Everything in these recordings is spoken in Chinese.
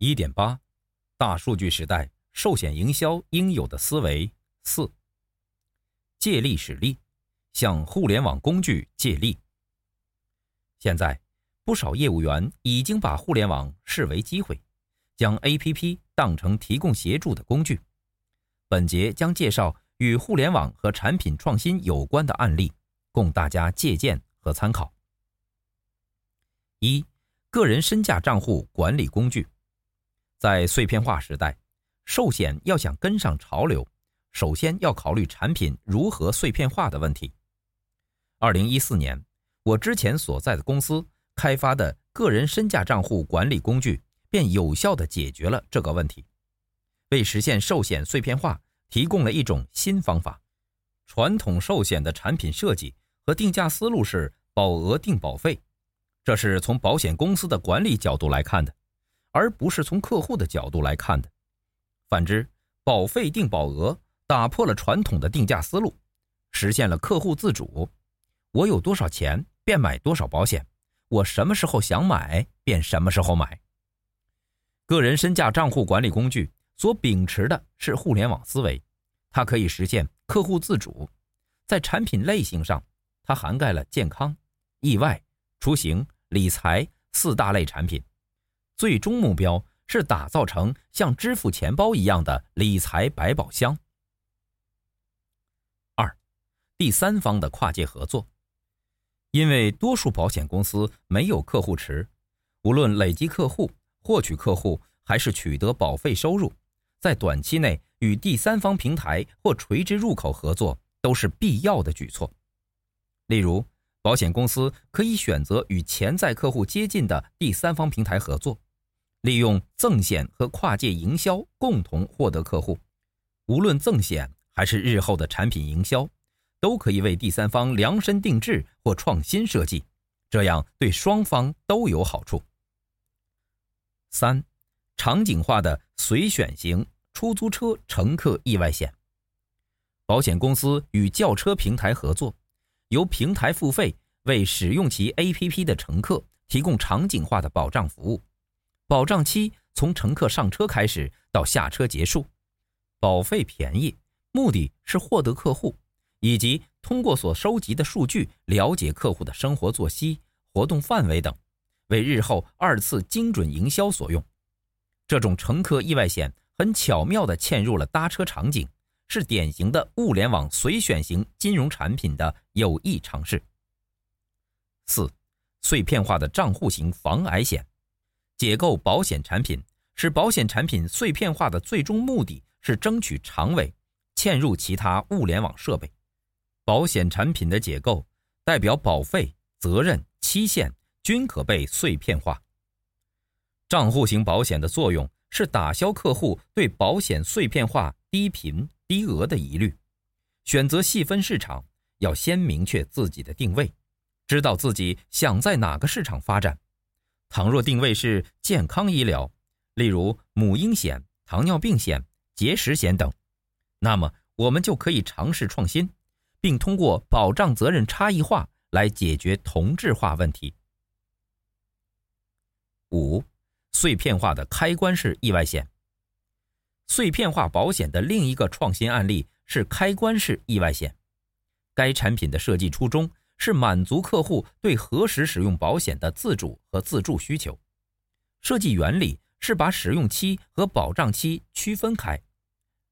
1.8 大数据时代寿险营销应有的思维。4借力使力，向互联网工具借力。现在不少业务员已经把互联网视为机会，将 APP 当成提供协助的工具。本节将介绍与互联网和产品创新有关的案例，供大家借鉴和参考。1. 个人身价账户管理工具。在碎片化时代，寿险要想跟上潮流，首先要考虑产品如何碎片化的问题。2014年，我之前所在的公司开发的个人身价账户管理工具便有效地解决了这个问题，为实现寿险碎片化提供了一种新方法。传统寿险的产品设计和定价思路是保额定保费，这是从保险公司的管理角度来看的，而不是从客户的角度来看的。反之，保费定保额打破了传统的定价思路，实现了客户自主。我有多少钱便买多少保险，我什么时候想买便什么时候买。个人身价账户管理工具所秉持的是互联网思维，它可以实现客户自主。在产品类型上，它涵盖了健康、意外、出行、理财4大类产品。最终目标是打造成像支付钱包一样的理财百宝箱。2. 第三方的跨界合作。因为多数保险公司没有客户池，无论累积客户、获取客户还是取得保费收入，在短期内与第三方平台或垂直入口合作都是必要的举措。例如，保险公司可以选择与潜在客户接近的第三方平台合作，利用赠险和跨界营销共同获得客户。无论赠险还是日后的产品营销，都可以为第三方量身定制或创新设计，这样对双方都有好处。3. 场景化的随选型出租车乘客意外险。保险公司与轿车平台合作，由平台付费为使用其 APP 的乘客提供场景化的保障服务。保障期从乘客上车开始到下车结束，保费便宜，目的是获得客户，以及通过所收集的数据了解客户的生活作息、活动范围等，为日后2次精准营销所用。这种乘客意外险很巧妙地嵌入了搭车场景，是典型的物联网随选型金融产品的有益尝试。4. 碎片化的账户型防癌险。解构保险产品，使保险产品碎片化的最终目的是争取长尾，嵌入其他物联网设备。保险产品的解构代表保费、责任、期限均可被碎片化。账户型保险的作用是打消客户对保险碎片化、低频、低额的疑虑。选择细分市场，要先明确自己的定位，知道自己想在哪个市场发展。倘若定位是健康医疗，例如母婴险、糖尿病险、结石险等，那么我们就可以尝试创新，并通过保障责任差异化来解决同质化问题。5. 碎片化的开关式意外险。碎片化保险的另一个创新案例是开关式意外险。该产品的设计初衷是满足客户对何时使用保险的自主和自助需求。设计原理是把使用期和保障期区分开，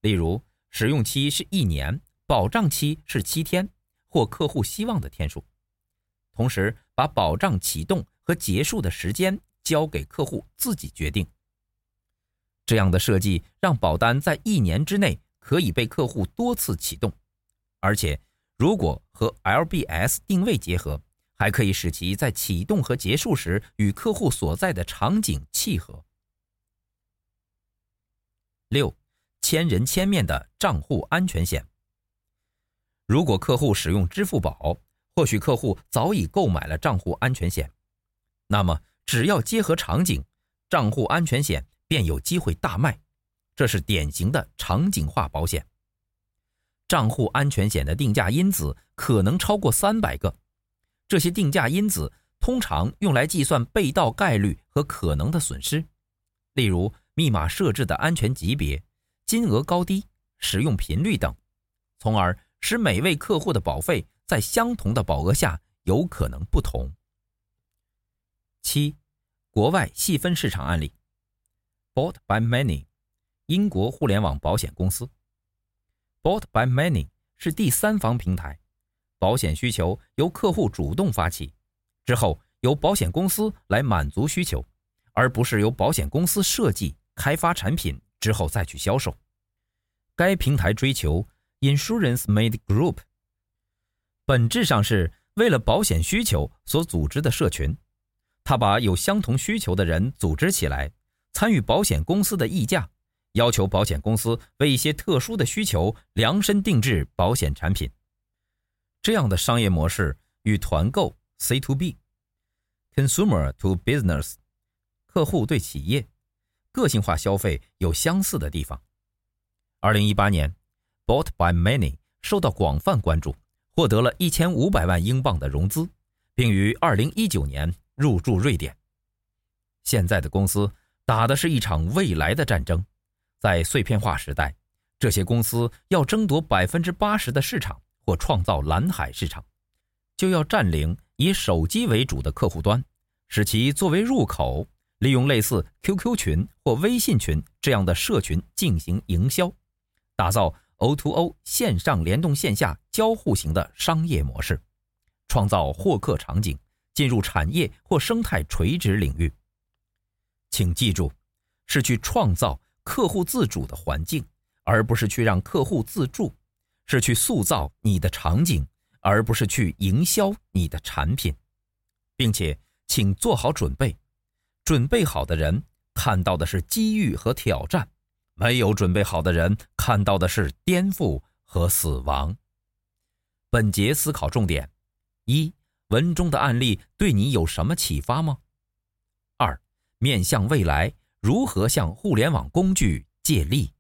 例如使用期是1年，保障期是7天或客户希望的天数。同时把保障启动和结束的时间交给客户自己决定。这样的设计让保单在1年之内可以被客户多次启动，而且如果和 LBS 定位结合，还可以使其在启动和结束时与客户所在的场景契合。6. 千人千面的账户安全险。如果客户使用支付宝，或许客户早已购买了账户安全险，那么只要结合场景，账户安全险便有机会大卖。这是典型的场景化保险。账户安全险的定价因子可能超过300个，这些定价因子通常用来计算被盗概率和可能的损失。例如密码设置的安全级别、金额高低、使用频率等，从而使每位客户的保费在相同的保额下有可能不同。7. 国外细分市场案例。 Bought by Many 英国互联网保险公司。 Bought by Many 是第三方平台，保险需求由客户主动发起，之后由保险公司来满足需求，而不是由保险公司设计开发产品之后再去销售。该平台追求 Insurance Made Group， 本质上是为了保险需求所组织的社群，他把有相同需求的人组织起来，参与保险公司的议价，要求保险公司为一些特殊的需求量身定制保险产品。这样的商业模式与团购 C2B、Consumer to Business 客户对企业个性化消费有相似的地方。2018年 Bought by Many 受到广泛关注，获得了1500万英镑的融资，并于2019年入驻瑞典。现在的公司打的是一场未来的战争，在碎片化时代，这些公司要争夺 80% 的市场或创造蓝海市场，就要占领以手机为主的客户端，使其作为入口，利用类似 QQ 群或微信群这样的社群进行营销，打造 O2O 线上联动线下交互型的商业模式，创造获客场景，进入产业或生态垂直领域。请记住，是去创造客户自主的环境，而不是去让客户自助，是去塑造你的场景，而不是去营销你的产品。并且请做好准备，准备好的人看到的是机遇和挑战，没有准备好的人看到的是颠覆和死亡。本节思考重点： 1. 文中的案例对你有什么启发吗？ 2. 面向未来，如何向互联网工具借力？